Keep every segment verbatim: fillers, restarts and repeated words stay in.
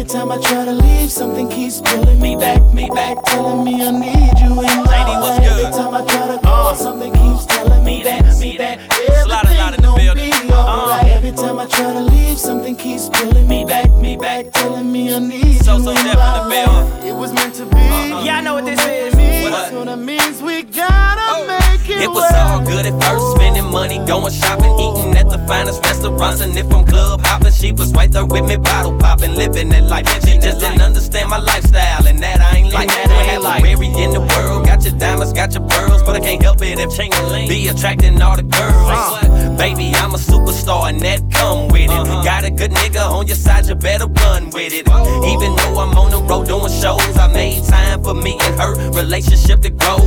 Every time I try to leave, something keeps pulling me back, me back, telling me I need you in my life. Every time I try to go, something keeps telling me that, me that everything gon' be alright. Every time I try to leave, something keeps pulling me back, me back, telling me I need you in my life. It was meant to be. Y'all know what this is. So that means we gotta make it work. It was all good at first, spending money, going shopping, eating at the finest restaurants, and if I'm club hopping, she was right there with me, bottle popping, living that life. She just didn't understand my lifestyle, and that I ain't like that. I ain't married in the world, got your diamonds, got your pearls, but I can't help it if Chainlink be attracting all the girls. Baby, I'm a superstar, and that come with it. Got a good nigga on your side, you better run with it. Even though I'm on the road doing shows, I made time for me and her relationship to grow.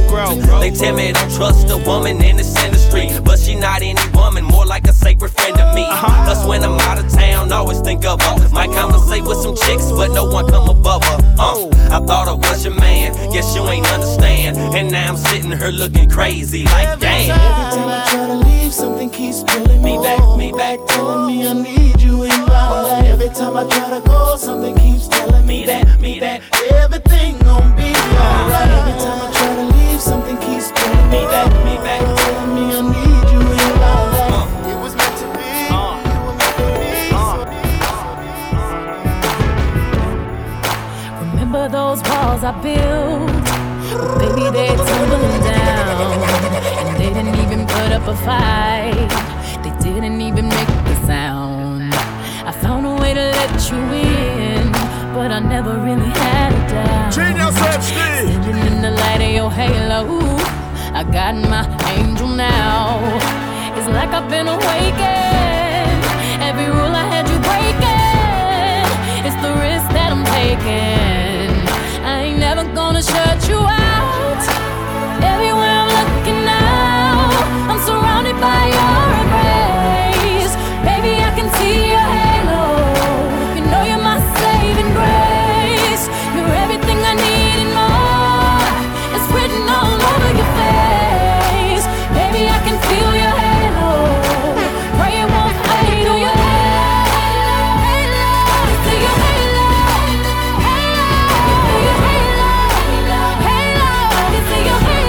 They tell me don't trust a woman in this industry, but she not any woman, more like a sacred friend to me. Plus when I'm out of town, always think of her. Might conversate with some chicks, but no one come above her. uh, I thought I was your man, guess you ain't understand. And now I'm sitting here looking crazy like damn. Every time I try to leave, something keeps pulling me back, me back, telling me I need you in my life. Every time I try to go, something keeps telling me that, me that everything gon' be alright. Every time I try to leave, something keeps pulling me back, me back, telling me I need you in my life. It was meant to be, it was meant to be, so be, so be. Remember those walls I built, but baby they're tumbling down, and they didn't even put up a fight. They didn't even make the sound. I found a way to let you in, but I never really had a doubt. Standing in the light of your halo, I got my angel now. It's like I've been awakened. Every rule I had you breaking, it's the risk that I'm taking. I ain't never gonna shut you out. Everywhere I'm looking now, I'm surrounded by your regret. See your halo, you know you're my saving grace. You're everything I need and more. It's written all over your face. Baby, I can feel your halo. Pray it won't fade through your halo. See your halo, halo. See your halo, halo. See your halo, halo. See your halo.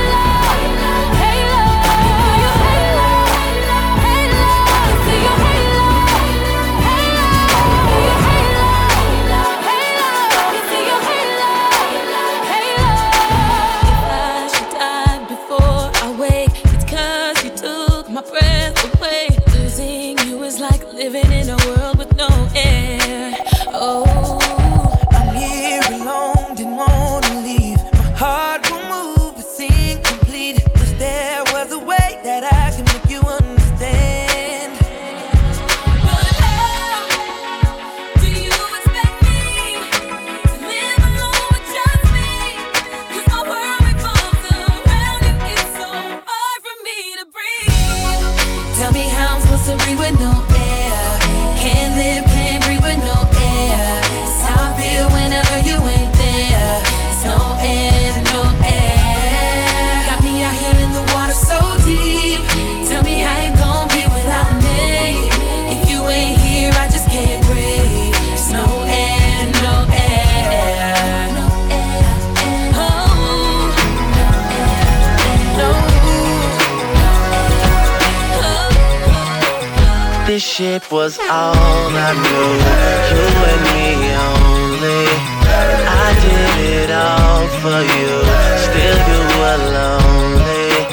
Shit was all I knew. You and me only. I did it all for you. Still you were lonely.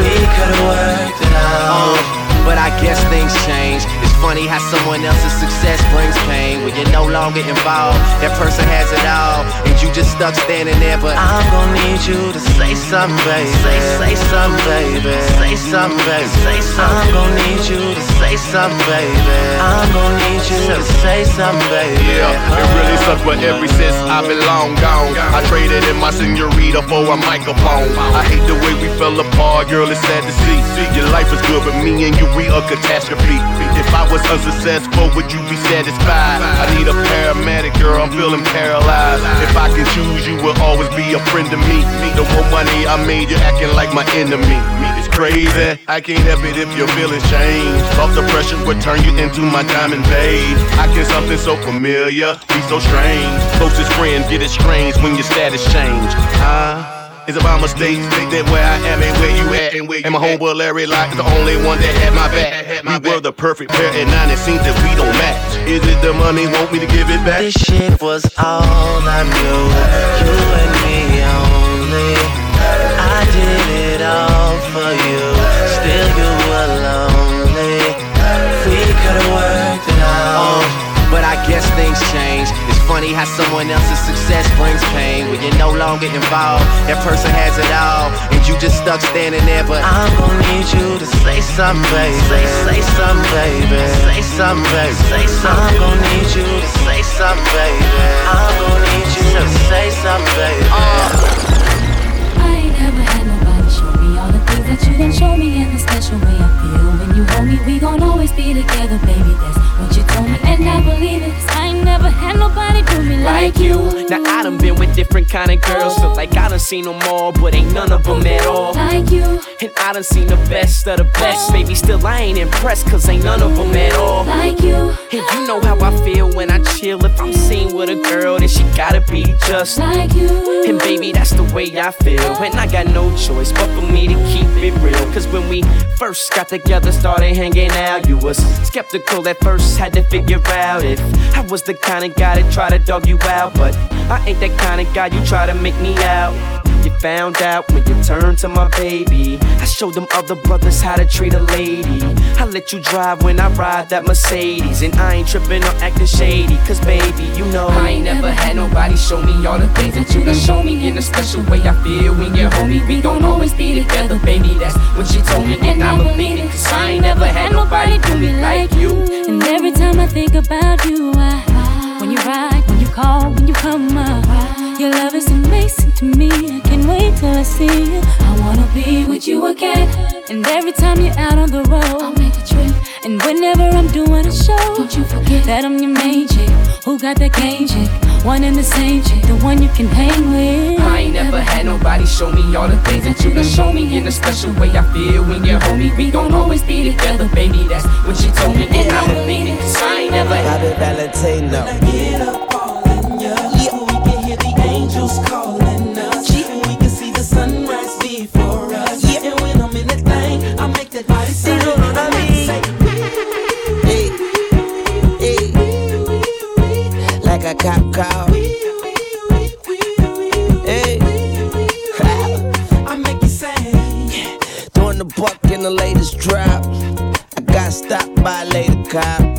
We could've worked it out, but I guess things change. It's funny how someone else's success brings pain. When you're no longer involved, that person has it all, and you just stuck standing there. But I'm gon' need you to say something, baby. Say, say something, baby. Say something, baby. Say something. I'm gon' need you to say something, baby. I'm gon' need you to say something, baby. Yeah, it really sucked, but ever since I've been long gone, I traded in my senorita for a microphone. I hate the way we fell apart, girl, it's sad to see. Your life is good, but me and you, we a catastrophe. If I was unsuccessful, would you be satisfied? I need a paramedic, girl, I'm feeling paralyzed. If I could choose, you will always be a friend to me. The more money I made, you're acting like my enemy. It's crazy, I can't help it if your feelings change. Off the pressure would turn you into my diamond babe. I can something so familiar be so strange. Closest friend get it strange when your status change. Huh? It's about mistakes, think that where I am and where you at. And, where you and my homeboy Larry Locke is the only one that had my back. Had my we back. Were the perfect pair and now it seems that we don't match. Is it the money, want me to give it back? This shit was all I knew, you and me only. I did it all for you, still you were lonely. We could've worked it out, oh, but I guess things change. Funny how someone else's success brings pain. When you're no longer involved, that person has it all, and you just stuck standing there. But I'm gon' need you to say something, baby. Say, say something, baby. Say something, baby. Say something. I'm gon' need you to say something, baby. I'm gon' need you to say something, baby. I ain't never had nobody show me all the things that you done show me in the special way I feel when you hold me. We gon' always be together, baby. That's what you told me, and I believe it. I ain't never had nobody do me like you. Now I done been with different kind of girls, so like I done seen them all, but ain't none of them at all like you. And I done seen the best of the best, baby, still I ain't impressed, cause ain't none of them at all like you. And you know how I feel when I chill. If I'm seen with a girl, then she gotta be just like you. And baby, that's the way I feel, and I got no choice but for me to keep it real. Cause when we first got together, started hanging out, you was skeptical at first, had to figure out if I was the kind of guy that tried to dog you out, but I ain't that kind of guy you try to make me out. You found out when you turned to my baby. I showed them other brothers how to treat a lady. I let you drive when I ride that Mercedes, and I ain't tripping or acting shady, cause baby, you know I ain't never had nobody show me all the things that you done show me in a special way I feel when you're homie. We gon' always be together, baby, that's what she told me, and I believe it, cause I ain't never had nobody do me like you. And every time I think about you, I when you ride, when you call, when you come up, your love is amazing to me. I can't wait till I see you. I wanna be with you again. And every time you're out on the road, I'll make a trip. And whenever I'm doing a show, don't you forget that I'm your main chick. Who got that game chick? One and the same chick, the one you can hang with. I ain't never had nobody show me all the things that you done show me in a special way I feel when you're homie. We gon' always be together, baby, that's what she told me, and I'ma believe it, cause I ain't never had it. Valentino, when I get up all in ya, yeah. We can hear the angels calling us, yeah. And we can see the sunrise before us, yeah. And when I'm in that thing, I make that body sing. You know what I mean? Hey, hey, like a cop call. Hey, I make you sing, yeah. Throwing the buck in the latest drop. I got stopped by a lady cop.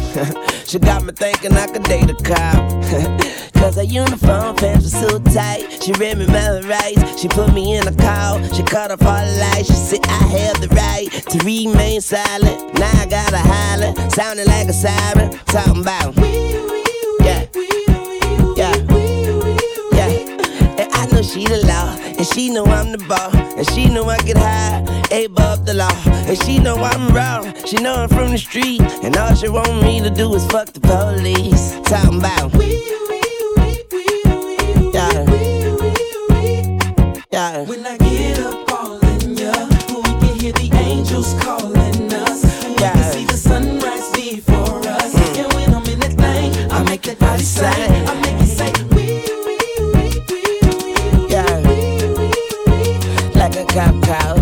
She got me thinking I could date a cop. Cause her uniform pants were so tight. She read me my rights, she put me in a call. She cut off all the lights, she said I have the right to remain silent. Now I got a holler, sounding like a siren. Talking about, yeah, yeah, yeah. And I know she the law, and she know I'm the ball, and she know I get high, above the law. And she know I'm wrong, she know I'm from the street, and all she want me to do is fuck the police. Talking about yeah, yeah. When I get up all in ya, we can hear the angels calling us, and we yeah. can see the sunrise before us, mm. And when I'm in that thing, I make that body say, I make it say yeah. Like a cop out.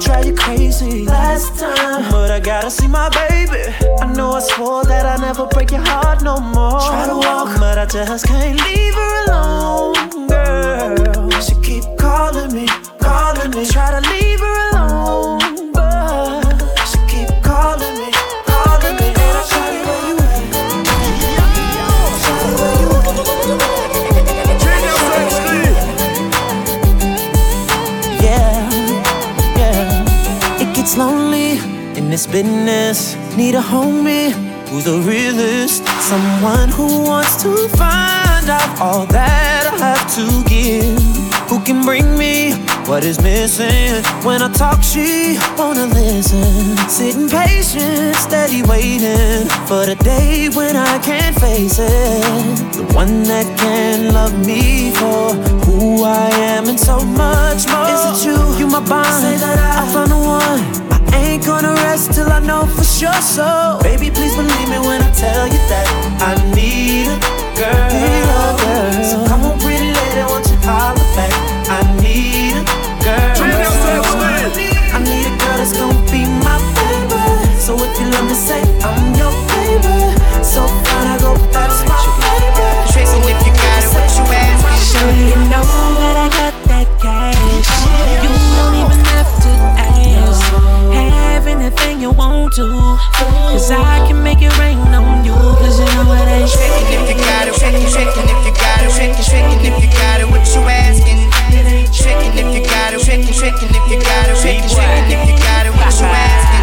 Try you crazy last time, but I gotta see my baby. I know I swore that I never break your heart no more. Try to walk, but I just can't leave her alone, girl. She keep calling me, calling me. Try to leave her alone, but she keep calling me, calling me. And I try to where you at, try to where you at. Yeah. It's lonely in this business. Need a homie who's a realist. Someone who wants to find out all that I have to give. who can bring me what is missing. When I talk, she wanna listen. Sitting patient, steady waiting for the day when I can't face it. The one that can love me for who I am and so much more. Is it you? You my bond. Say that I, I found the one. I ain't gonna rest till I know for sure. So baby, please believe me when I tell you that I need a girl. Need a girl. So come on, pretty lady, won't you holler back? I need a girl. I need a girl that's gonna be my favorite. So if you love me, say I'm your favorite. So fine, I go, that's my favorite. Tracing if you got it, what you ask me. Sure you know that I got that cash. You don't even have to ask. Have anything you want to, cause I can make it rain on you. Cause you know it ain't tricking if you got it. Tricking, tricking if you got it. Tricking, tricking if you got it. What you asking? Tricking if you got it. Tricking, tricking if you got it. Tricking, tricking if you got it. What you asking?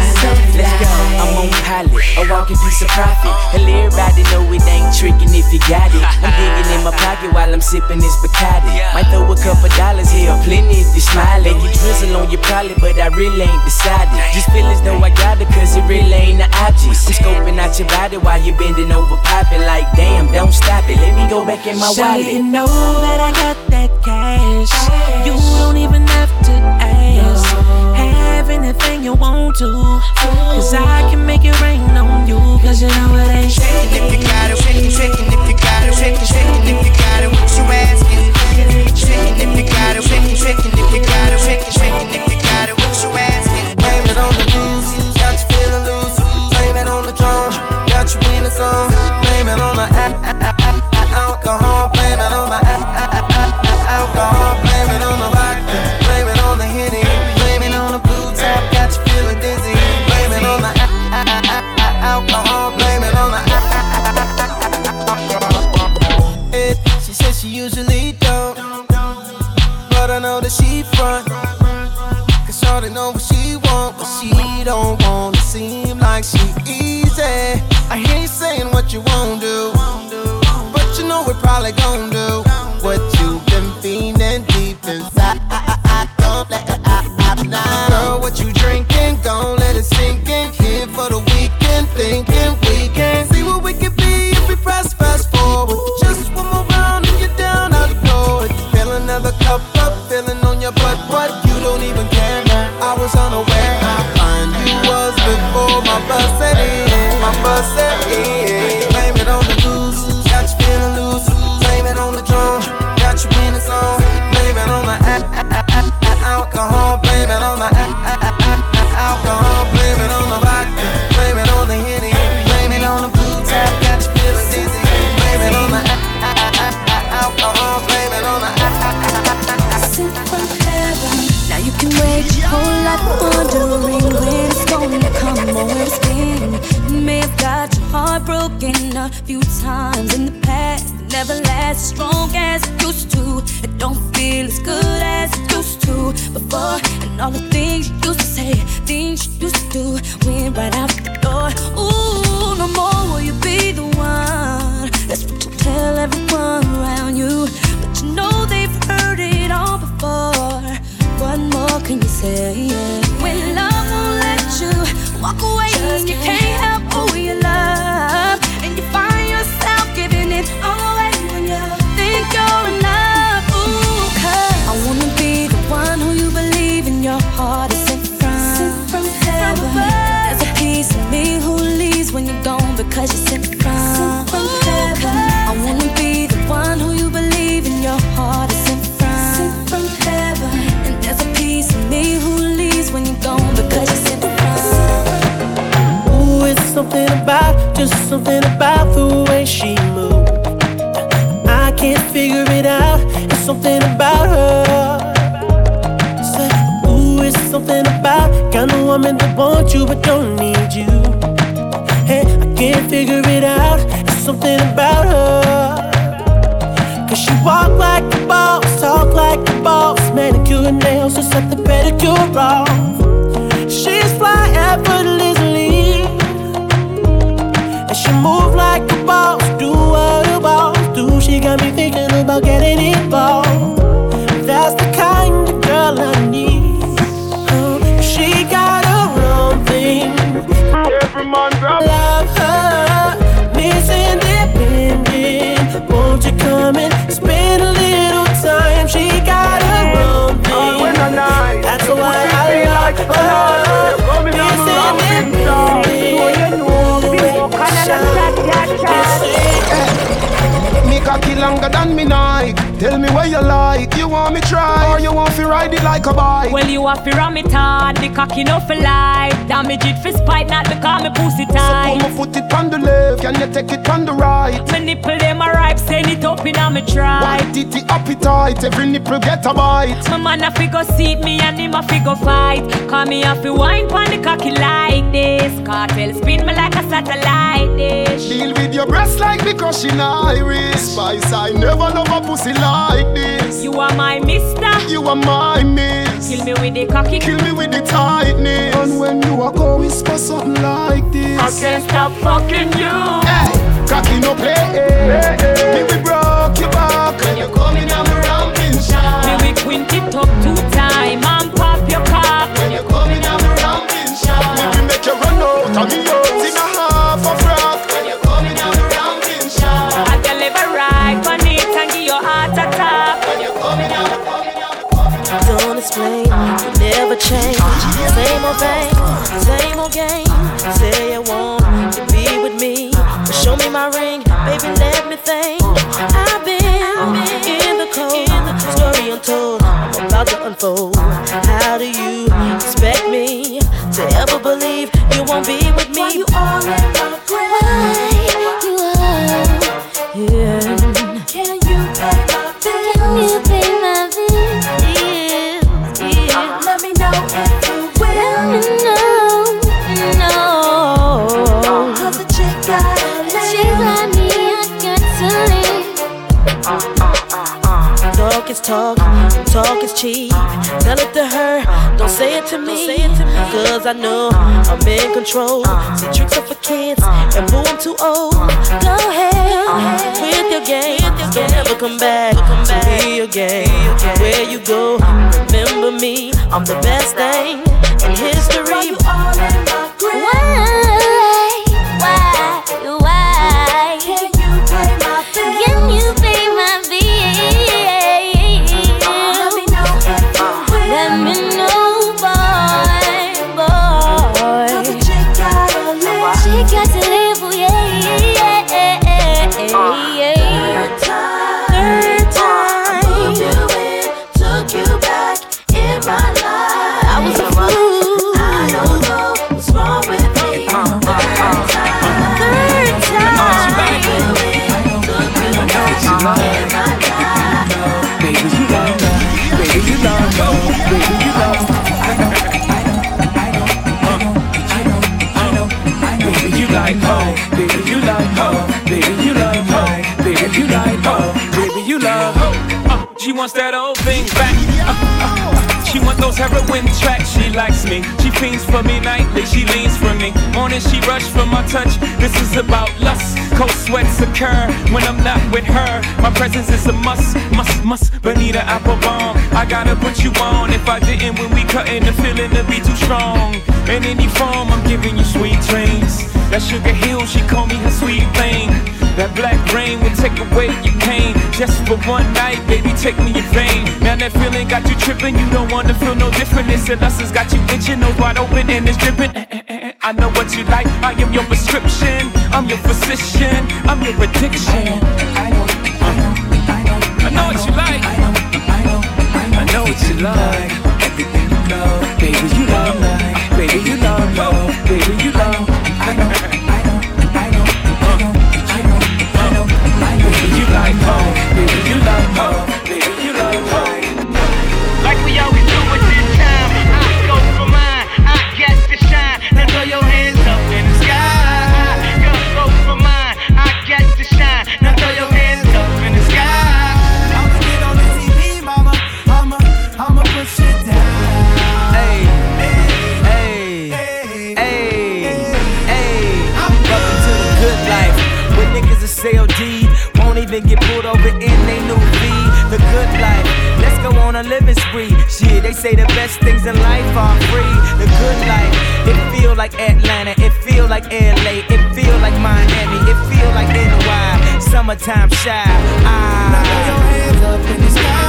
Let's go. I'm on pilot, a walking piece of profit. And everybody know it ain't tricking if you got it. I'm digging in my pocket while I'm sipping this Bacardi. Might throw a couple dollars here, plenty if you smile. Let you drizzle on your probably, but I really ain't decided. Just feel as though I got it, cause it really ain't an object. I'm scoping out your body while you're bending over, popping like damn, don't stop it. Let me go back in my wallet. You know that I got that cash. You don't even have to ask. Have anything you want to, cause I can make it rain on you. Cause you know it ain't tricking if you got it. Tricking, tricking if you got it. Tricking, tricking if you got it. What you asking? Tricking if you got it. Tricking, tricking if you got it. Tricking, tricking if you got it. What you asking? Blame it on the blues, got you feeling loose. Blame it on the drone, got you in the zone. Blame it on the alcohol. Blame it on the alcohol. Blame it on the vodka. Blame it on the Henny. Blame it on the blue tap, got you feeling dizzy. Alcohol, blame it on the. She says she usually don't, but I know that she front. Cause shawty know what she want, but she don't wanna seem like she easy. I ain't saying what you won't do, but you know we're probably gon' do what you've been feeling deep inside. I don't let it out. Girl, what you drinking? Don't let it sink in. Here for the weekend. Thinking we can see what we can be if we press fast forward. Just one more round and you're down, I'll go. Fill another cup up, feeling on your butt, but you don't even care. I was unaware, I find you was before my bus set in. My bus set in. Blame it on the blues, got you feeling loose. Blame it on the drum, got you in the zone. Blame it on the alcohol. Blame it on the alcohol. Blame it on the vodka. Whole lot wondering when it's gonna come or when it's been. You may have got your heart broken a few times in the past. It never lasts as strong as it used to. It don't feel as good as it used to before. And all the things you used to say, things you used to do, went right out the door. Ooh, no more will you be the one. That's what you tell everyone around you, but you know they've heard it all before. What more can you say? Yeah. When love won't let you walk away, just you can't help who you love, and you find yourself giving it all away when you think you're enough. Ooh, cause I wanna be the one who you believe in your heart is sent from, sent from heaven. From above. There's a piece of me who leaves when you're gone because you're sent from, sent from Ooh, heaven. I wanna be the one who you believe in your heart is sent from, sent from heaven. There's a piece of me who leaves when you're gone because you sit around. Ooh, it's something about, just something about the way she moved. I can't figure it out, it's something about her. Say, ooh, it's something about, got no woman that wants you but don't need you. Hey, I can't figure it out, it's something about her. Cause she walk like a boss, talk like a boss. Manicure and nails, just set the pedicure off. She's fly effortlessly, and she move like a boss, do what a boss do. She got me thinking about getting involved. That's the right. You want me try, or you want fi ride it like a bike? Well, you have fi ram it hard, the cocky no for life. Damage it for spite, not because me pussy tight. So come and put it on the left, can you take it on the right? My nipple them a ripe, send it up in a me try. Why did the appetite, every nipple get a bite? My man a fi go seat me and him a fi go fight. Cause me a fi wine pon the cocky like this. Cartel spin me like a satellite dish. Deal with your breasts like me crushing Irish. Spice, I never love a pussy like this. You are my mister, you are my miss. Kill me with the cocky, kill me with the tightness. And when you are going for something like this, I can't stop fucking you. Hey, cocky no play, hey, hey. Me we broke your back when you're coming around in shot. Me we quint it up two time and pop your cock when you're coming around in shot. Me we make you run out of me out in a half of rock when you're coming around in shot. I deliver right on it and give your heart a tap when you're coming out, coming out, coming out. Don't explain, you never change. Same old thing, same old game. Say you want to be with me, but show me my ring, baby. Let me think. I've been in the cold, story untold. I'm about to unfold. How do you expect me to ever believe you won't be with me? Why you all in my grave? You are here. Can you pay my bill? Can you pay my bill? Yeah, yeah. Let me know if you will. Let me know. Talk is talk, talk is cheap. Tell it to her, don't say it to me. Cause I know I'm in control. Some tricks are for kids, and boo, I'm too old. Go ahead with your game. Don't ever come back to me again. Where you go, remember me. I'm the best thing in history. Why, why, why? Can you pay my bill? Can you pay my bill? She wants that old thing back. Uh, uh, uh, she wants those heroin tracks. She likes me. She fiends for me nightly. She leans for me. Morning she rush for my touch. This is about lust. Cold sweats occur when I'm not with her. My presence is a must, must, must. Bonita Applebum. I gotta put you on. If I didn't, when we cutting, the feeling would be too strong. In any form, I'm giving you sweet dreams. That Sugar Hill, she call me her sweet thing. That black rain will take away your pain. Just for one night, baby, take me in vain. Now that feeling got you tripping, you don't wanna feel no different. It's that lust has got you itching, nose wide open and it's dripping. I know what you like, I am your prescription. I'm your physician, I'm your addiction. I know, I know, I know, I know what you like. I know, I know, I know what you like. Everything you love, baby, you love, baby, you love, baby, you love. I know. Like, oh, baby, you love, oh, baby, you love, oh. Like we always do at this time, I go for mine, I get to shine. Now throw your hands up in the sky. Girl, go for mine, I get to shine. Now throw your hands up in the sky. I'ma get on the T V, mama, I'ma, I'ma push it down. Hey, hey, hey, hey, hey. Welcome to the good life, where niggas is C O D. Even get pulled over in they new V. The good life, let's go on a living spree. Shit, they say the best things in life are free. The good life, it feel like Atlanta, it feel like L A, it feel like Miami, it feel like N Y. Summertime shy, ah. Now put your hands up in the sky.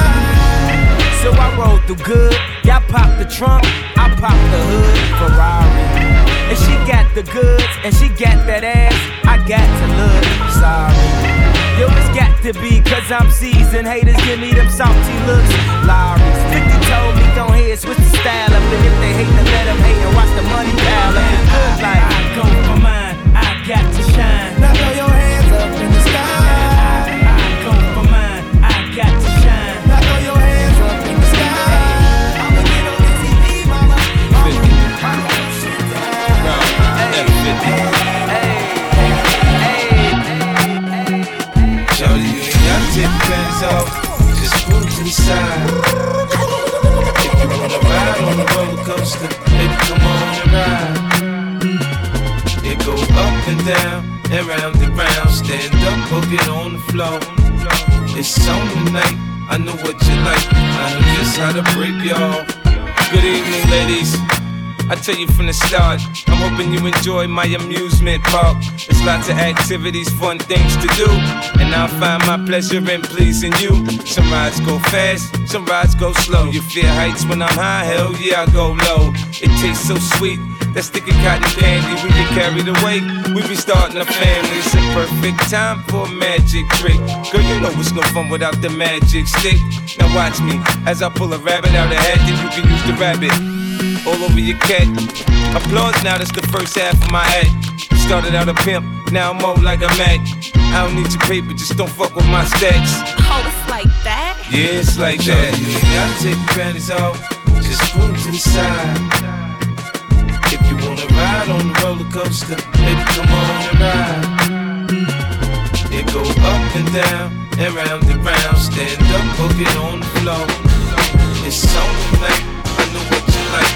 So I rolled through good, y'all pop the trunk, I pop the hood, Ferrari. And she got the goods, and she got that ass, I got to look sorry. Yo, it's got to be, cause I'm seasoned. Haters give me them salty looks. Larry's fifty told me don't hear switch the style up. And if they hate, then let them hate and watch the money pile up. It look like I go for mine, I got to shine. Now throw your hands up in the sky. I, I go for mine, I got to shine. Now throw your hands up in the sky. I'ma get on this T V, mama. fifty. Depends off, just move to the side. If you want to ride on the roller coaster, baby, come on and ride. It goes up and down, and round and round. Stand up or get on the floor. It's on tonight, I know what you like. I know just how to break y'all. Good evening, ladies. I tell you from the start, I'm hoping you enjoy my amusement park. There's lots of activities, fun things to do, and I'll find my pleasure in pleasing you. Some rides go fast, some rides go slow. You fear heights when I'm high, hell yeah, I go low. It tastes so sweet, that sticky cotton candy. We get carried away, we be starting a family. It's a perfect time for a magic trick. Girl, you know it's no fun without the magic stick. Now watch me, as I pull a rabbit out of hat, then you can use the rabbit all over your cat. Applause now, that's the first half of my act. Started out a pimp, now I'm old like a Mac. I don't need your paper, just don't fuck with my stacks. Oh, it's like that? Yeah, it's like that. You gotta take your panties off, just move to the side. If you wanna ride on the roller coaster, baby, come on and ride. It goes up and down, and round and round. Stand up or get on the floor. It's so late, I know what you like.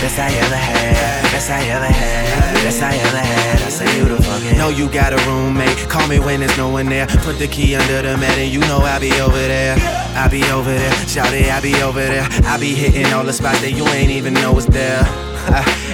best I ever had. Best I ever had, best I ever had. I say you the fucking. Know you got a roommate, call me when there's no one there. Put the key under the mat and you know I be over there. I be over there, shout it, I be over there. I be hitting all the spots that you ain't even know was there. Uh,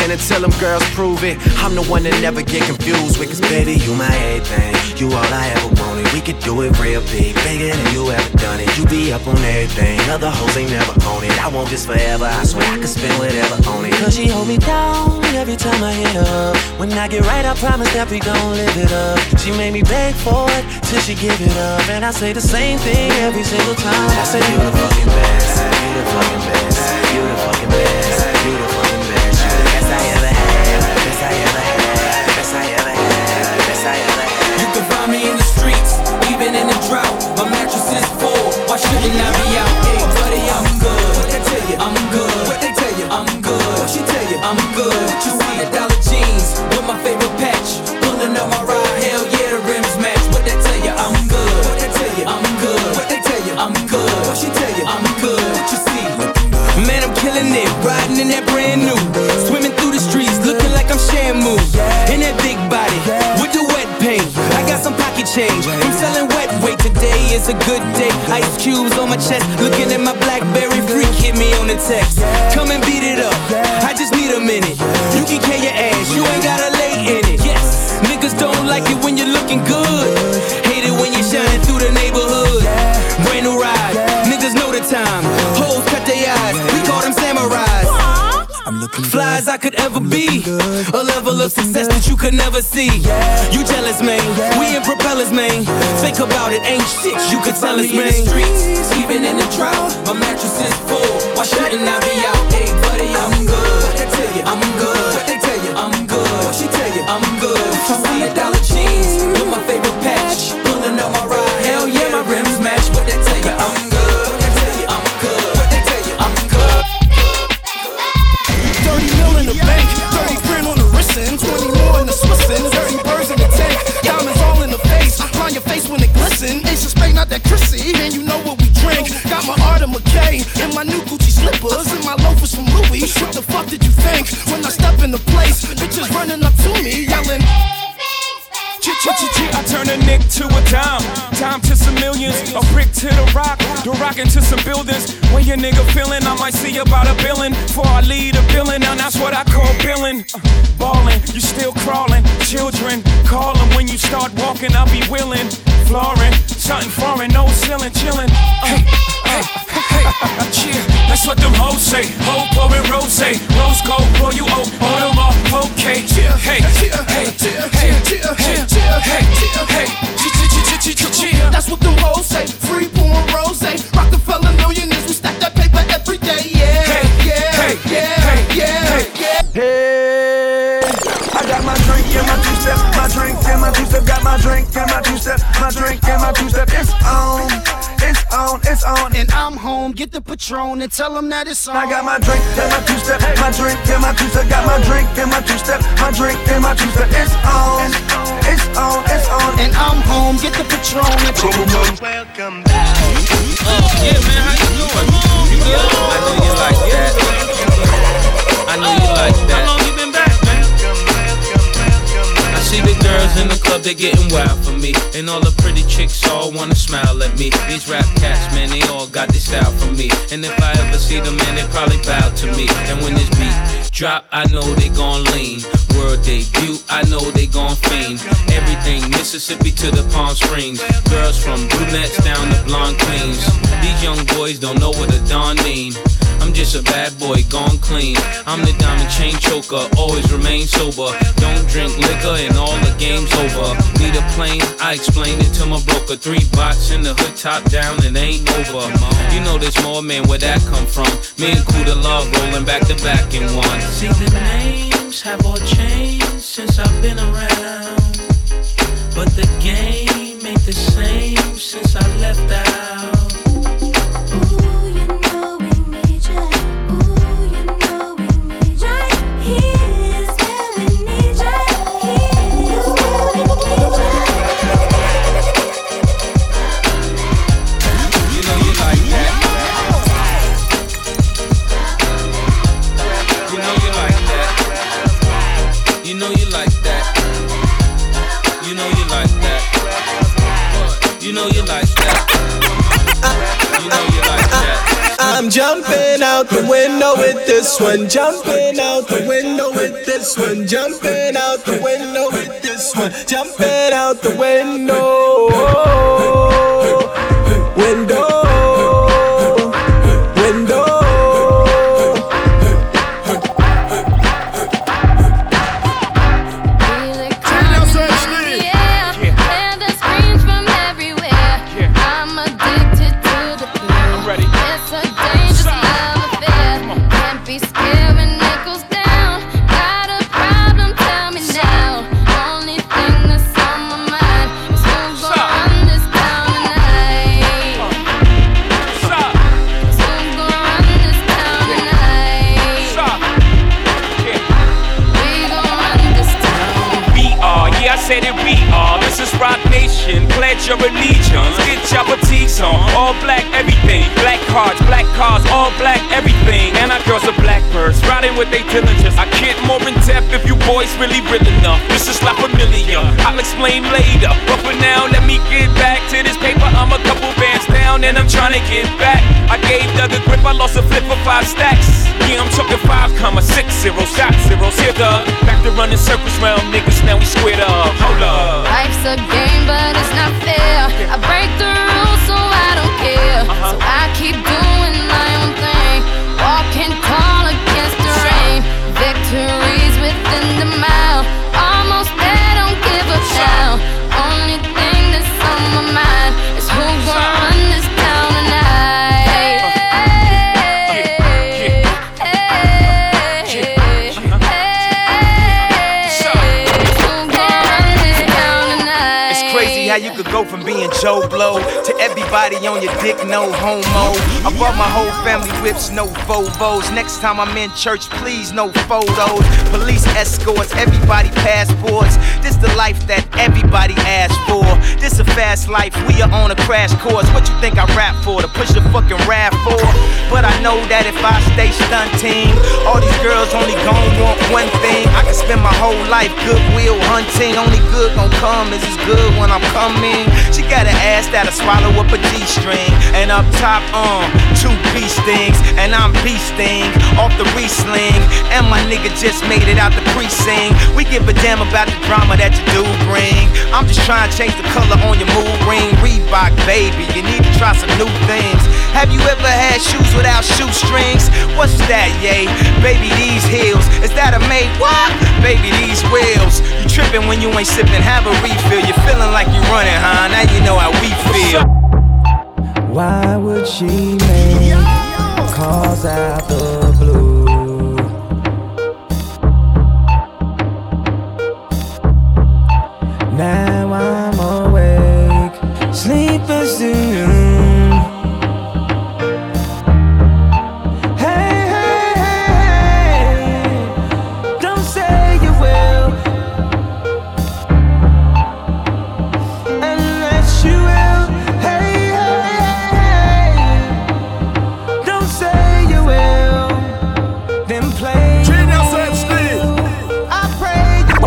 And until them girls prove it, I'm the one that never get confused with. Cause baby, you my everything, you all I ever wanted. We could do it real big, bigger than you ever done it. You be up on everything, other hoes ain't never on it. I want this forever, I swear I could spend whatever on it. Cause she hold me down every time I hit her up. When I get right, I promise that we gon' live it up. She made me beg for it, till she give it up. And I say the same thing every single time. I say you the fucking best, you the fucking best, you the fucking best, you the fucking best. Best I ever had, best I ever had, best I ever had. You can find me in the streets, even in the drought. My mattress is full, why shouldn't I be out? Hey buddy, I'm good. What they tell you? I'm good. What they tell you? I'm good. What she tell you? I'm good. What you see? Dollar jeans with my favorite patch, pulling up my ride. Hell yeah, the rims match. What they tell you? I'm good. What they tell you? I'm good. What they tell you? I'm good. What she tell you? I'm good. What you see? Man, I'm killing it, riding in that brand new, swimming through the streets, looking. I'm Shamu, in that big body, with the wet paint. I got some pocket change, I'm selling wet weight. Today is a good day, ice cubes on my chest. Looking at my Blackberry, freak hit me on the text. Come and beat it up, I just need a minute. You can carry your ass, you ain't gotta lay in it. Yes, niggas don't like it when you're looking good. Hate it when you're shining through the neighborhood. Brand new ride, niggas know the time. Hoes cut their eyes, we call them samurais. Fly as I could ever be, a level of success that you could never see. You jealous, man, we in propellers, man. Think about it, ain't shit you could tell us, man. In the streets, even in the drought, my mattress is full, why shouldn't I be out? Hey buddy, I'm good. What they tell you? I'm good. What they tell you? I'm good. What she tell you? I'm good. I see a dollar jeans with my favorite patch, pulling up my ride. Hell yeah, my rims match. What they tell you? I'm good. What they tell you? I'm good. I turn a nick to a dime, dime to some millions, a brick to the rock, the rock into some buildings. When your nigga feeling, I might see about a billin', before I lead a billin', and that's what I call billin'. Ballin', you still crawlin', children callin', when you start walking, I'll be willin', floorin', something foreign, no ceiling, chillin'. Hey, hey, hey, cheer, that's what them hoes say, hopo and rose, rose gold, pour you oak, all them all poke cakes. Hey, hey, hey, hey, hey, hey. Hey, hey, hey, that's what them hoes say. Free pouring rose. Rockefeller millionaires, we stack that paper every day. Yeah, hey, yeah, hey, yeah, hey, yeah, yeah, hey. I got my drink and my two step, my drink and my two step, got my drink and my two step, my drink and my two step. It's on, it's on, it's on, and I'm home. Get the Patron and tell them that it's on. I got my drink and my two step, my drink and my two step, got my drink and my two step, my drink and my two step. It's on. It's on, it's on, and I'm home. Get the Patron and come on. Welcome back. Oh, yeah, man, how you doing? You good? I know you like that. I know you like that. How long you been back, man? I see the girls in the club, they getting wild for me. And all the pretty chicks all wanna smile at me. These rap cats, man, they all got this style for me. And if I ever see them, man, they probably bow to me. And when this beat drop, I know they gon' lean. World debut, I know they gon' fiend. Everything Mississippi to the Palm Springs. Girls from brunettes down to blonde queens. These young boys don't know what a don mean. I'm just a bad boy gone clean. I'm the diamond chain choker, always remain sober. Don't drink liquor and all the game's over. Need a plane, I explain it to my broker. Three bots in the hood, top down, it ain't over. You know this more, man, where that come from? Me and Kuda Love rolling back to back in one. See the names have all changed since I've been around, but the game ain't the same since I left out. I'm jumping out the window with this one, jumping out the window with this one, jumping out the window with this one, jumping out the window, window, window. Turn your search light. Yeah, and the screams from everywhere. I'm addicted to the blue. I'm ready. Pledge your allegiance, get your boutiques on. All black everything, black cards, black cars, all black everything. And our girls are blackbirds, riding with they diligence. I get more in depth if you boys really real enough. This is not familiar, I'll explain later. But for now, let me get back to this paper. I'm a couple bands down and I'm trying to get back. I gave the other grip, I lost a flip for five stacks. Yeah, I'm talking five comma six zero shot zeros. Here the back to running circles round niggas, now we squared up. Hold up. Life's a game, but it's not fair. I break the rules, so I don't care. So I keep doing my own thing. Walk and call against the rain. Victories within the mile. Almost there, don't give up now. Only thing that's on my mind is who gon' run this town tonight. You could go from being Joe Blow to everybody on your dick, no homo. I brought my whole family whips, no Vovos. Next time I'm in church, please, no photos. Police escorts, everybody passports. This the life that everybody asked for. This a fast life, we are on a crash course. What you think I rap for, to push the fucking rap for? But I know that if I stay stunting, all these girls only gon' want one thing. I can spend my whole life goodwill hunting. routine. Only good gon' come is it's good when I'm coming. She got an ass that'll swallow up a G-string. And up top, um, two piece things. And I'm beast thing, off the re-sling. And my nigga just made it out the precinct. We give a damn about the drama that you do bring. I'm just trying to change the color on your mood ring. Reebok, baby, you need to try some new things. Have you ever had shoes without shoestrings? What's that, yay? Baby, these heels. Is that a made what? Baby, these wheels. You trippin' when you ain't sippin', have a refill. You're feelin' like you running, huh? Now you know how we feel. Why would she make calls out the blue? Now I'm awake, sleepless till noon. Hey, hey, hey, don't say you will, unless you will. Hey, hey, hey, don't say you will, then play you will. I pray you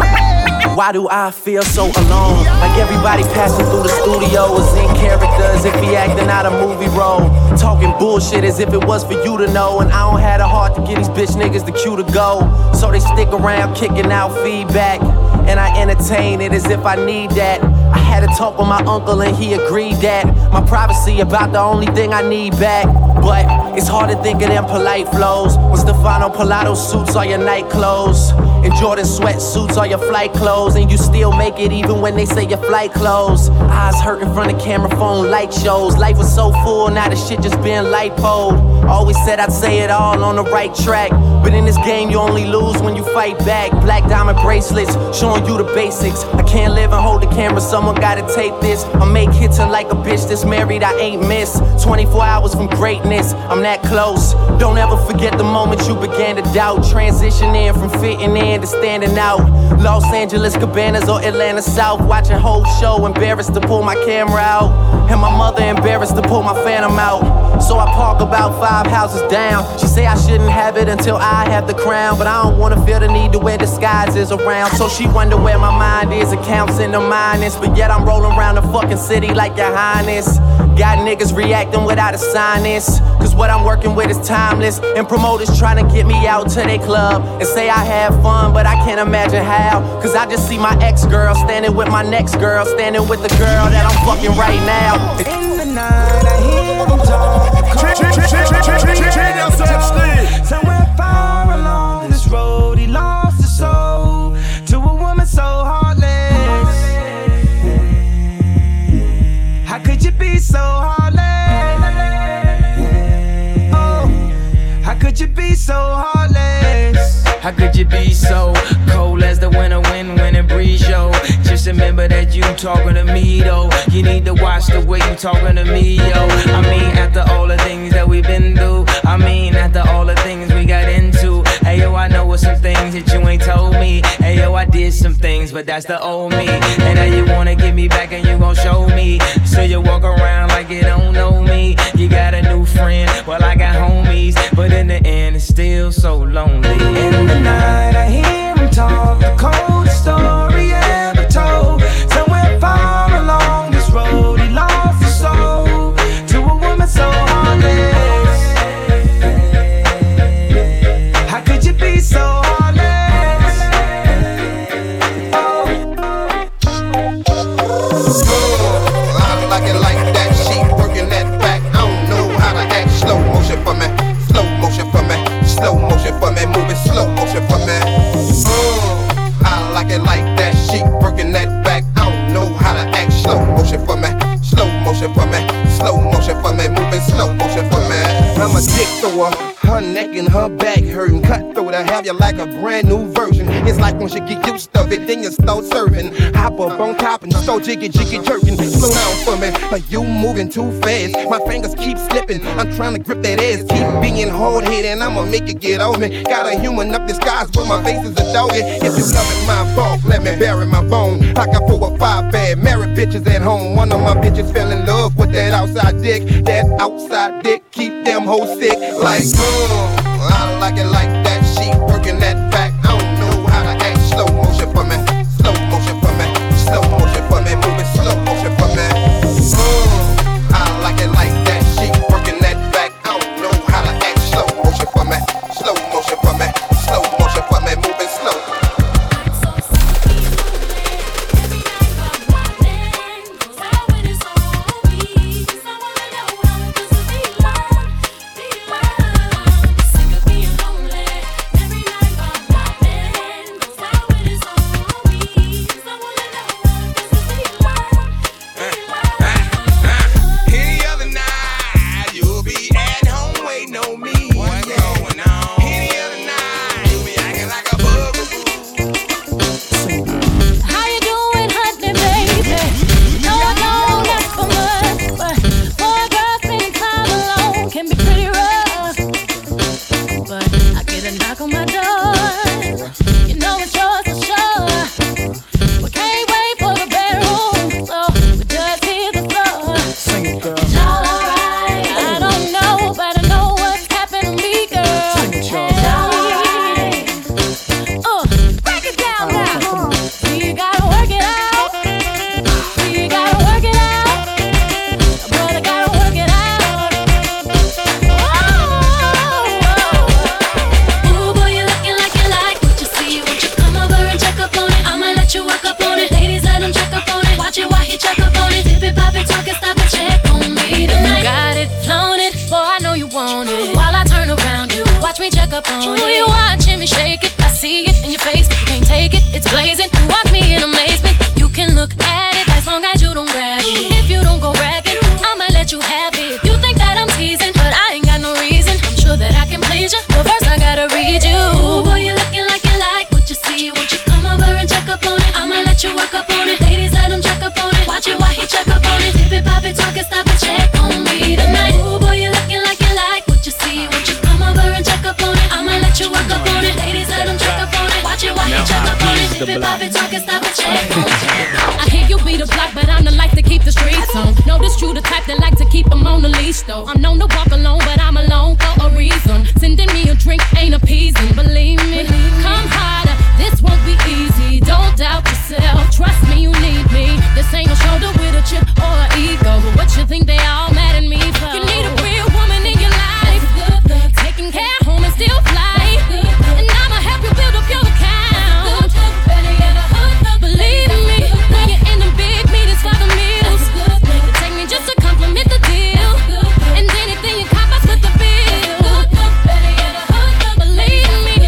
will. Why do I feel so alone? Like everybody passing through the studio is in character, as if he acting out a movie role. Talking bullshit as if it was for you to know. And I don't have the heart to get these bitch niggas the cue to go. So they stick around kicking out feedback, and I entertain it as if I need that. I had a talk with my uncle and he agreed that my privacy about the only thing I need back. But it's hard to think of them polite flows when Stefano Pilato suits all your night clothes and Jordan sweatsuits all your flight clothes, and you still make it even when they say your flight clothes. Eyes hurt in front of camera phone light shows. Life was so full, now the shit just been lipoed. Always said I'd say it all on the right track, but in this game you only lose when you fight back. Black diamond bracelets showing you the basics. I can't live and hold the camera, someone gotta tape this. I make hits and like a bitch that's married, I ain't miss. Twenty-four hours from greatness, I'm that close. Don't ever forget the moment you began to doubt. Transitioning from fitting in to standing out. Los Angeles Cabanas or Atlanta South, watching whole show, embarrassed to pull my camera out. And my mother embarrassed to pull my phantom out. So I park about five houses down. She say I shouldn't have it until I have the crown, but I don't wanna feel the need to wear disguises around. So she wonder where my mind is, accounts in the minus, but yet I'm rolling around the fucking city like your highness. Got niggas reacting without a sinus, cause what I'm working with is timeless. And promoters trying to get me out to their club and say I have fun, but I can't imagine how, cause I just see my ex-girl standing with my next girl, standing with the girl that I'm fucking right now. In the night I hear them talk. Somewhere far along this road he lost his soul to a woman so heartless. How could you be so heartless? Oh, how could you be so heartless? How could you be so cold as the winter wind when it breeze, yo? Just remember that you talking to me, though. You need to watch the way you talking to me, yo. I mean, after all the things that we've been through, I mean, after all the things we got into. Ayo, I know some things that you ain't told me. Ayo, I did some things, but that's the old me. And now you wanna get me back and you gon' show me. So you walk around like you don't know me. You got a new friend, well I got homies, but in the end it's still so lonely. In the night I hear him talk, the coldest story ever told. Somewhere far along this road he lost his soul to a woman so honest. Her neck and her back hurting, cutthroat, I have you like a brand new version. It's like once you get used to it, then you start serving. Hop up on top and so jiggy jiggy jerking. Slow down for me, like you moving too fast. My fingers keep slipping, I'm trying to grip that ass. Keep being hard headed and I'ma make it get on me. Got a human up disguise, but my face is a doggy. If you love it, my fault, let me bury my bone. I got four or five bad married bitches at home. One of my bitches fell in love with that outside dick. That outside dick keep them hoes sick like girl. I like it like that, she working that back. I don't know how to act. Slow motion for me, slow motion for me. up on you it. You know you watching me shake it. I see it in your face, but you can't take it. It's blazing. You watch me in amazement. You can look at it as long as you don't grab it. If you don't go grab it, I'ma let you have it. You think that I'm teasing, but I ain't got no reason. I'm sure that I can please you, but first I gotta read you. Ooh, boy, you looking like you like what you see. Won't you come over and check up on it? I'ma let you work up on it. Ladies, let them check up on it. Watch it while he check up on it. Dip it, pop it, talk it, stop it, check on me tonight. Ooh, boy, you looking like you like what you see. Won't you come over and check up on it? I'ma let you work up on it. Ladies, let them check up on it. Watch it while he check up on it. Dip it, pop it, talk it, stop it, check on me. I hear you be the block, but I'm the life to keep the streets on. Notice you the type that like to keep them on the leash, though. I'm known to walk alone, but I'm alone for a reason. Sending me a drink ain't appeasing, believe me. Come harder, this won't be easy. Don't doubt yourself, trust me, you need me. This ain't a shoulder with a chip or an ego, but what you think they all mad at me for? You need a real woman in your life, taking care home and still fly. And I'ma help you build up your account. Believe me, when you're in the big meetings for the meals, you take me just to compliment the deal. And anything you cop, I split the bill. Believe me,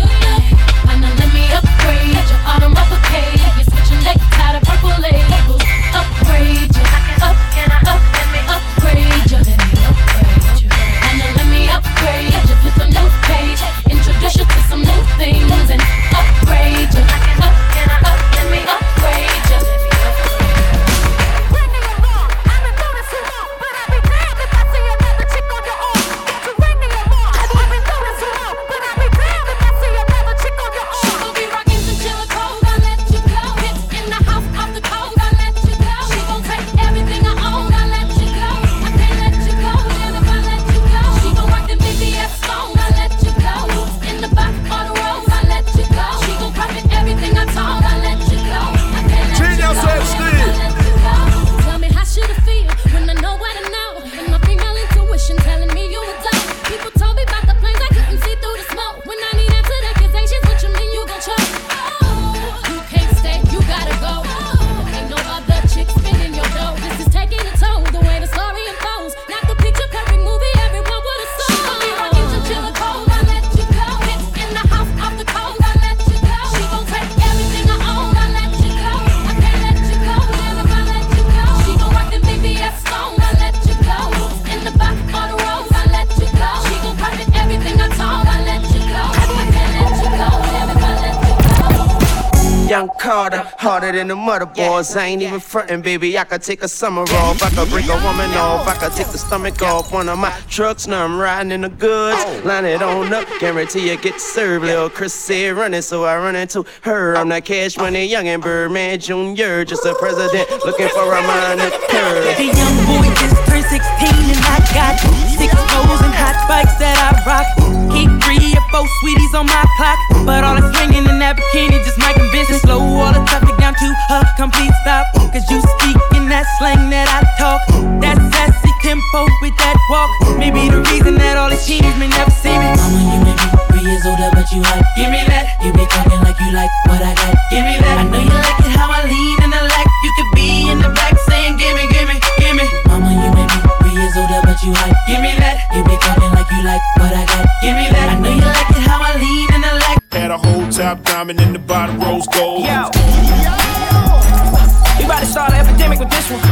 why not let me upgrade your autumn uppercade? You're switching necktie to purple labels. Upgrade you, up, can I up, let me upgrade you. Let me upgrade you, why not let me upgrade you? Flip a new page, introduce you to some new things and upgrade you. Up, can I up, let me upgrade. Harder than the mother boys, I ain't even frontin', baby. I could take a summer off, I could break a woman off, I could take the stomach off. One of my trucks, now I'm riding in the goods. Line it on up, guarantee you get served. Lil' Chris said running, so I run into her. I'm that Cash Money Youngin' Birdman Junior Just a president looking for a minor curve. The young boy just turned sixteen and I got six O's and hot bikes that I rock. Keep three or four sweeties on my clock, but all the swinging in that bikini just making business slow. All the topic down to a complete stop, cause you speak in that slang that I talk. That sassy tempo with that walk, maybe the reason that all the teens may never see me. Mama, you may be three years older, but you hot. Give me that. You be talking like you like what I got. Give me that. I know you like it how I lean and I like. You could be in the back saying gimme, gimme, gimme. Mama, you may be three years older, but you hot. Give me that. You be talking like you like what I got. Give me that. I know you like it how I lean and I like. Had a whole top diamond in the bottom, rose gold. Yo. We about to start an epidemic with this one.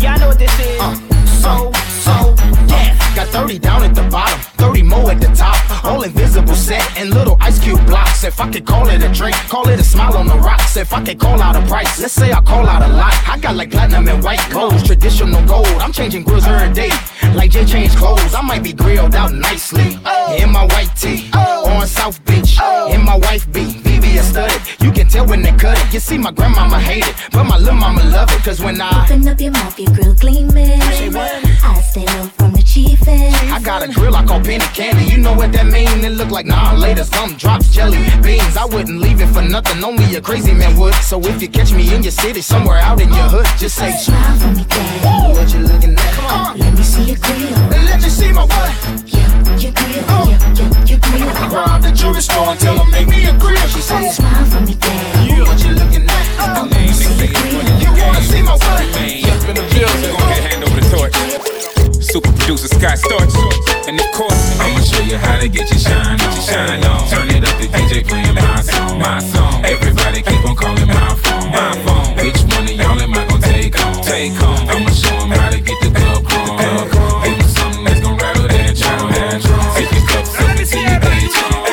Y'all know what this is. Uh, so, so, yeah. Got thirty down at the bottom, thirty more at the top. All invisible set and little ice cube blocks. If I could call it a drink, call it a smile on the rocks. If I could call out a price, let's say I call out a lot. I got like platinum and white clothes, traditional gold. I'm changing grills every day, like Jay changed clothes. I might be grilled out nicely in my white tee, on South Beach in my wife B. V V S studded, you can tell when they cut it. You see my grandmama hate it, but my little mama love it. Cause when I open up your mouth, your grill gleaming. I stay low from the chief. I got a grill I call penny candy, you know what that mean. It look like nah later, some drops, jelly beans. I wouldn't leave it for nothing, only a crazy man would. So if you catch me in your city, somewhere out in your hood, just say smile for me, daddy. What you looking at? Come on, let me see your grill. Let you see my what? Yeah, your grill. Oh. Yeah, yeah, your grill. Rob the jewelry store and tell them make me a grill. She said smile for me, daddy. Yeah. What you looking at? Oh. Let me see your grill. You wanna see my what? Yeah, in the field, so go ahead, hand over the torch. Super producer Scott Storch, and of course, you how to get your shine on. Shine on. Turn it up to D J playing my song. My song. Everybody keep on calling my phone. My phone. Which one of y'all am I gonna take home? Take home. I'ma show 'em how to get the club on. Give me something that's gonna rattle that drum. Take your cups up and see your days on.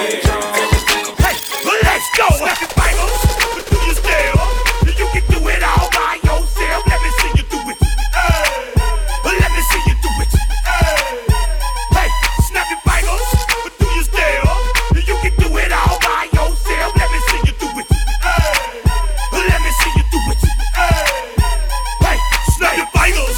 Hey, let's go. Stop your vitals. Do you still? You can do it all by yourself. Let me see you do it. Let me see you do it. Hey, snap your vitals. Do you still? You can do it all by yourself. Let me see you do it. Let me see you do it. Hey, snap your vitals.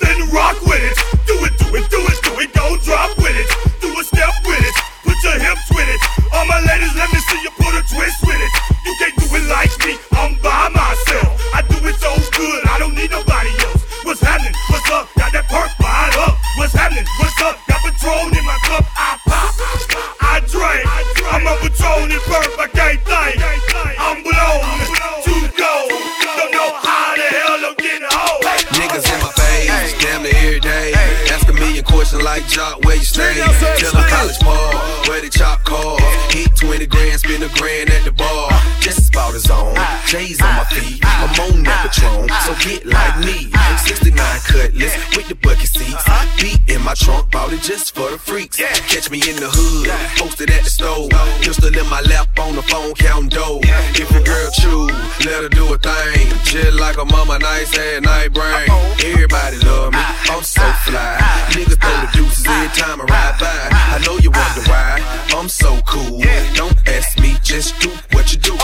Then rock with it. Do it, do it, do it, do it. Don't drop with it. Do a step with it. Put your hips with it. All my ladies, let me see you put a twist with it. You can't do it like me. I'm by myself. I do it so good. I don't need nobody else. What's happening? What's up? Got that perk behind up. What's happening? What's up? Got Patron in my cup. I pop. I drink. I'm a Patron in perp. I can't think. I'm blown. To go. Don't know how the hell I'm getting home. Niggas in my face, damn near every day. Asking me a question like, Jock, where you stay? Tell a college ball, where the chop call. Heat twenty grand, spend a grand at the bar. Just about a zone, J's on my feet. I'm on that Patron, so get like me. sixty-nine Cutlass with the bucket seats. Beat in my trunk, bought it just for the freaks. Catch me in the hood, posted at the stove. Pistol in my lap, on the phone, counting dough. If your girl choose, let her do a thing. Just like a mama, nice at night brain. Everybody love me, I'm so fly. Niggas throw the deuces every time I ride by. I know you wonder why, I'm so cool. Don't ask me, just do what you do.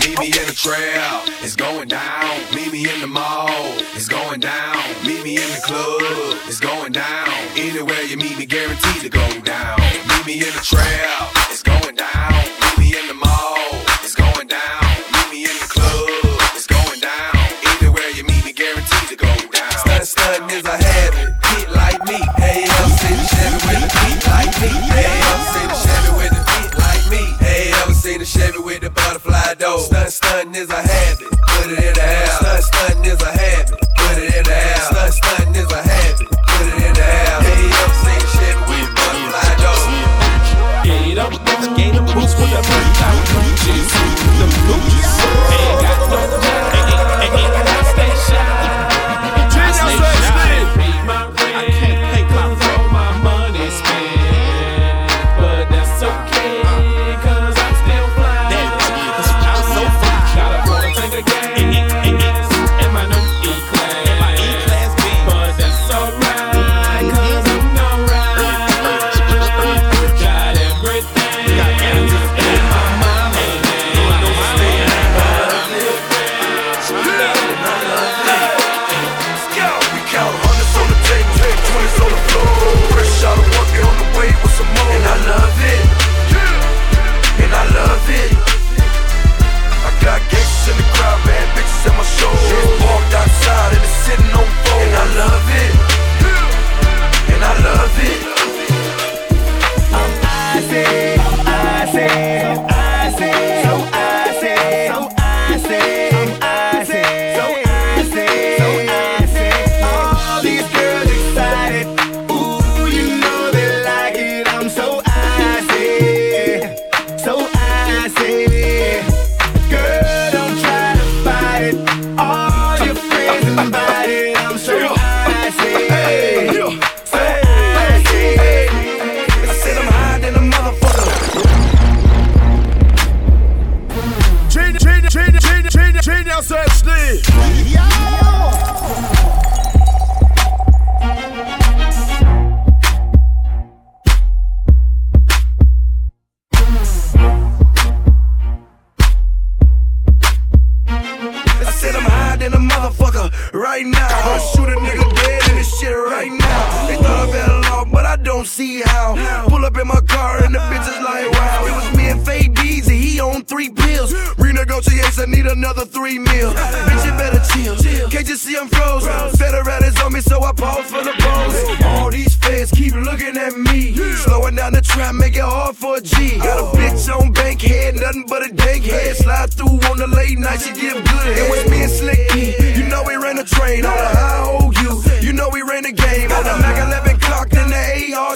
Meet me in the trail, it's going down. Meet me in the mall, it's going down. Meet me in the club, it's going down. Anywhere you meet me, guaranteed to go down. Meet me in the trail, it's going down. Meet me in the mall, it's going down. Meet me in the club, it's going down. Anywhere you meet me, guaranteed to go down. Stuntin', stuntin' is a habit, hit like me. Hey, I'm sitting Chevy with a beat like me. Hey, I'm sitting Chevy with a beat like me. Hey, I'm sitting Chevy with the butterfly dough. Stuntin', stuntin' is a habit, put it in the air. Stuntin', stuntin' is a habit. Put it in the house. Stunt, stunt is a habit. Put it in the house. Hey, up, same shit with butterfly dough. Get up, get up, boots with the boots. I'm Gucci's, the Gucci's. Ain't got no time, ain't got no station. Turn your face, man. I can't take my phone, my money spent, but that's okay, 'cause I'm still fly. I'm so fly, gotta wanna take a game.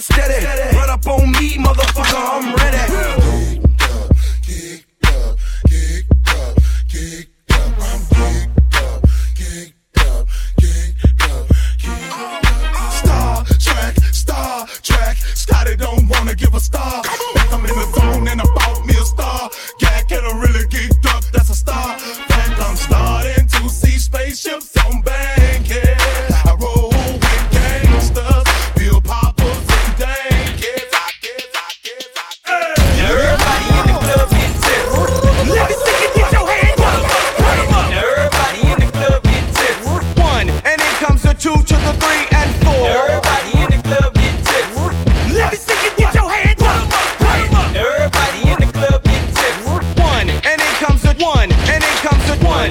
Steady. Run up on me, motherfucker.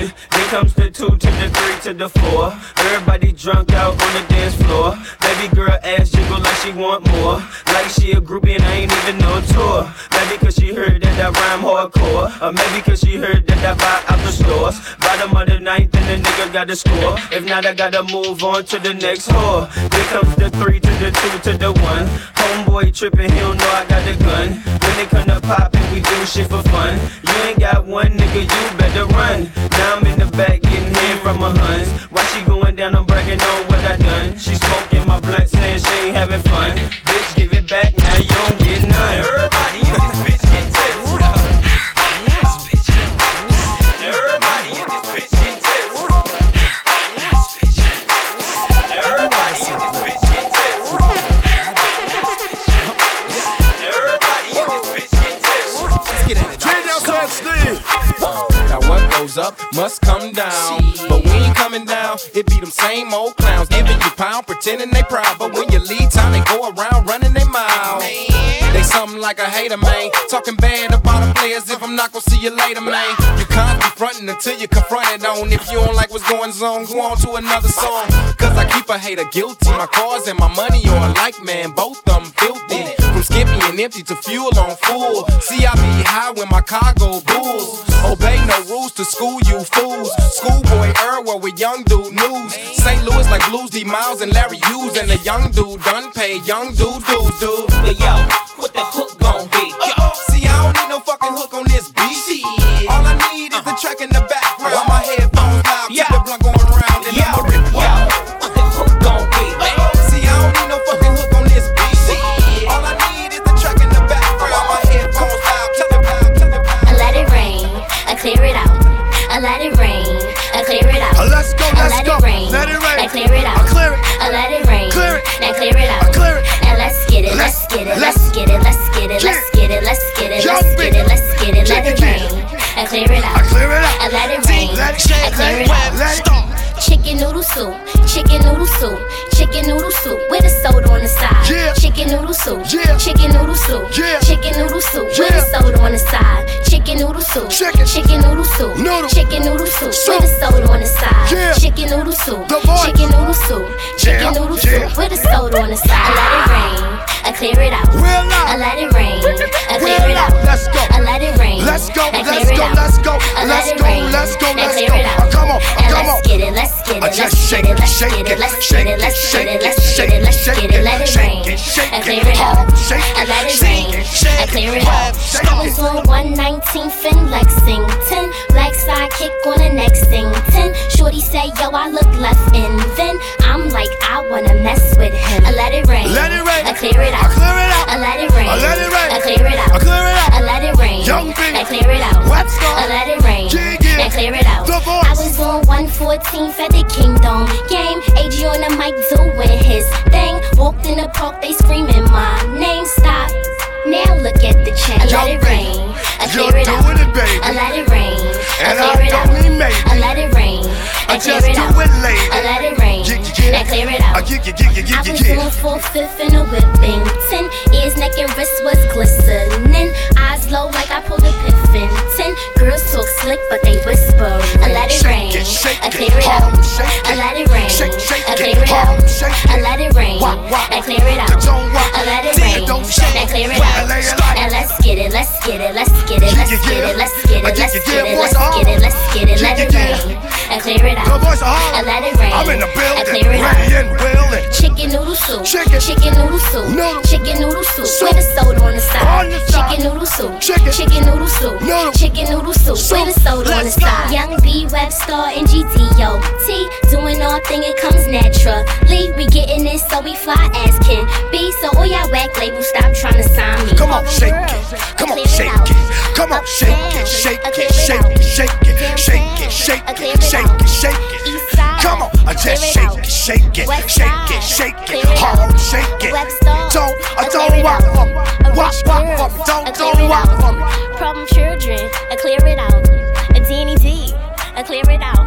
one, then comes the two, to the three, to the four. Everybody drunk out on the dance floor. Baby girl ass jiggle like she want more. Like she a groupie and I ain't even on tour. Maybe cause she heard that I rhyme hardcore. Or maybe cause she heard that I buy out the stores. Bottom of the ninth and the nigga got a score. If not, I gotta move on to the next whore. Here comes the three, to the two, to the one. Homeboy trippin', he don't know I got a gun. When it come to poppin', we do shit for fun. You ain't got one nigga, you better run. Now I'm in the back getting in from my huns. Why she going down, I'm bragging on what I done. She smoking my blunt, saying she ain't having fun. Bitch, give it back, now you don't get none. Everybody in this bitch get tested up. Everybody in this bitch get tested up. Everybody in this bitch get tested up. Everybody in this bitch get tested up. Trade your touch, Steve. Now what goes up must come down. But we ain't coming down, it be them same old clowns. Giving you pound, pretending they proud. But when you leave town, they go around running their mouth. They something like a hater, man. Talking bad about the players if I'm not gonna see you later, man. You can't be frontin' until you confronted on. If you don't like what's going on, go on to another song. Cause I keep a hater guilty. My cars and my money on like, man, both of them filthy. From skipping and empty to fuel on full. See, I be high when my car go bulls. Obey no rules to school, you fools. Schoolboy Earl with young dude news. Saint Louis like Blues, D Miles and Larry Hughes. And the young dude done paid, young dude, dude, dude. But yo, what the hook gon' be? Yo. See, I don't need no fucking hook on this beat. All I need is the track in the background. While my headphones loud, keep the blunt going round. And I'ma rip wild. What the hook gon' be? See, I don't need no fucking hook on this beat. All I need is the track in the background. While my headphones loud, keep the blunt going round. I let it rain, I clear it out. I let it rain, I clear it out. Oh, let's go, let's I let go. It rain, let it rain. I clear it out. I clear it. I let it rain. Clear it. Now clear it out. I clear it. Now let's get it. Let's get it. Let's get it. Let's get it. Let's get it. Let's get it. Let's get it. Let's get it. Let it rain. I clear it out. I clear it out. I let it rain. I clear it out. Let it stop. Chicken noodle soup. Chicken noodle soup. Chicken noodle soup with a soda on the side. Yeah. Chicken noodle soup. Yeah. Chicken noodle soup. Yeah. Chicken noodle soup with a soda on the side. Chicken noodle soup. Chicken, chicken noodle soup. Noodle. Chicken noodle soup, soup with a soda on the side. Yeah. Chicken noodle soup. Chicken noodle soup. Chicken noodle soup with a soda on the side. I let it rain. I clear it out. I let it rain. I clear it out. Let's go. I let it rain. Let's go. Let's go. Let's go. Let's go. Let's go. Let's go. Come on. Come on. Let's get it. Let's get it. Let's shake it. Shake it. Let's shake it. Let's shake it. Let's shake it. Let's shake it. Let it rain. I clear it out. I let it rain. I clear it out. I was on one nineteen. Fin Lexington, black side kick on the next Sington. Shorty say, yo, I look left in. Then I'm like, I wanna mess with him. I let it rain. Let it rain. I clear it out. I clear it out. I let it rain. I let it rain. I clear it out. I clear it out. I let it rain. Young bitch. I clear it out. Webster. I let it rain. I clear it out. The voice. I was on one fourteenth at the Kingdom game. A G on the mic doing his thing. Walked in the park, they screaming my name. Stop. Now look at the chain. I let it rain. I clear it out. I let it rain. I clear it out. I let it rain. I clear it out. I let it rain. I clear it out. I was doing four fifth in a Whippington. Ears, neck, and wrist was glistening. Eyes low like I pulled a Piffington. Girls talk slick, but they whisper. I let it rain. I clear it out. I let it rain. I clear it out. I let it rain. I clear it out. I let it rain. I clear it out. And let's get it, let's get it, let's get it, let's get it, let's get it, let's get it, let's get it, let's get it, let it rain, and clear it out, and let it rain, and clear it out. Chicken noodle soup, chicken noodle soup, chicken noodle soup, with a soda on the side. Chicken noodle soup, chicken noodle soup, chicken noodle soup, with a soda on the side. Young B, Webstar, and G D O T, doing our thing, it comes naturally. We getting this, so we fly as can be. So all y'all whack labels, stop trying to sign. Come on, shake it, come on, shake it, come on, shake it, shake it, shake it, shake it, shake it, shake it, shake it, shake it. Come on, I just shake it, shake it, shake it, shake it, hard, shake it. Don't, I don't walk from me, walk, walk from me, don't, don't walk from me. Problem children, I clear it out. A D and D, I clear it out.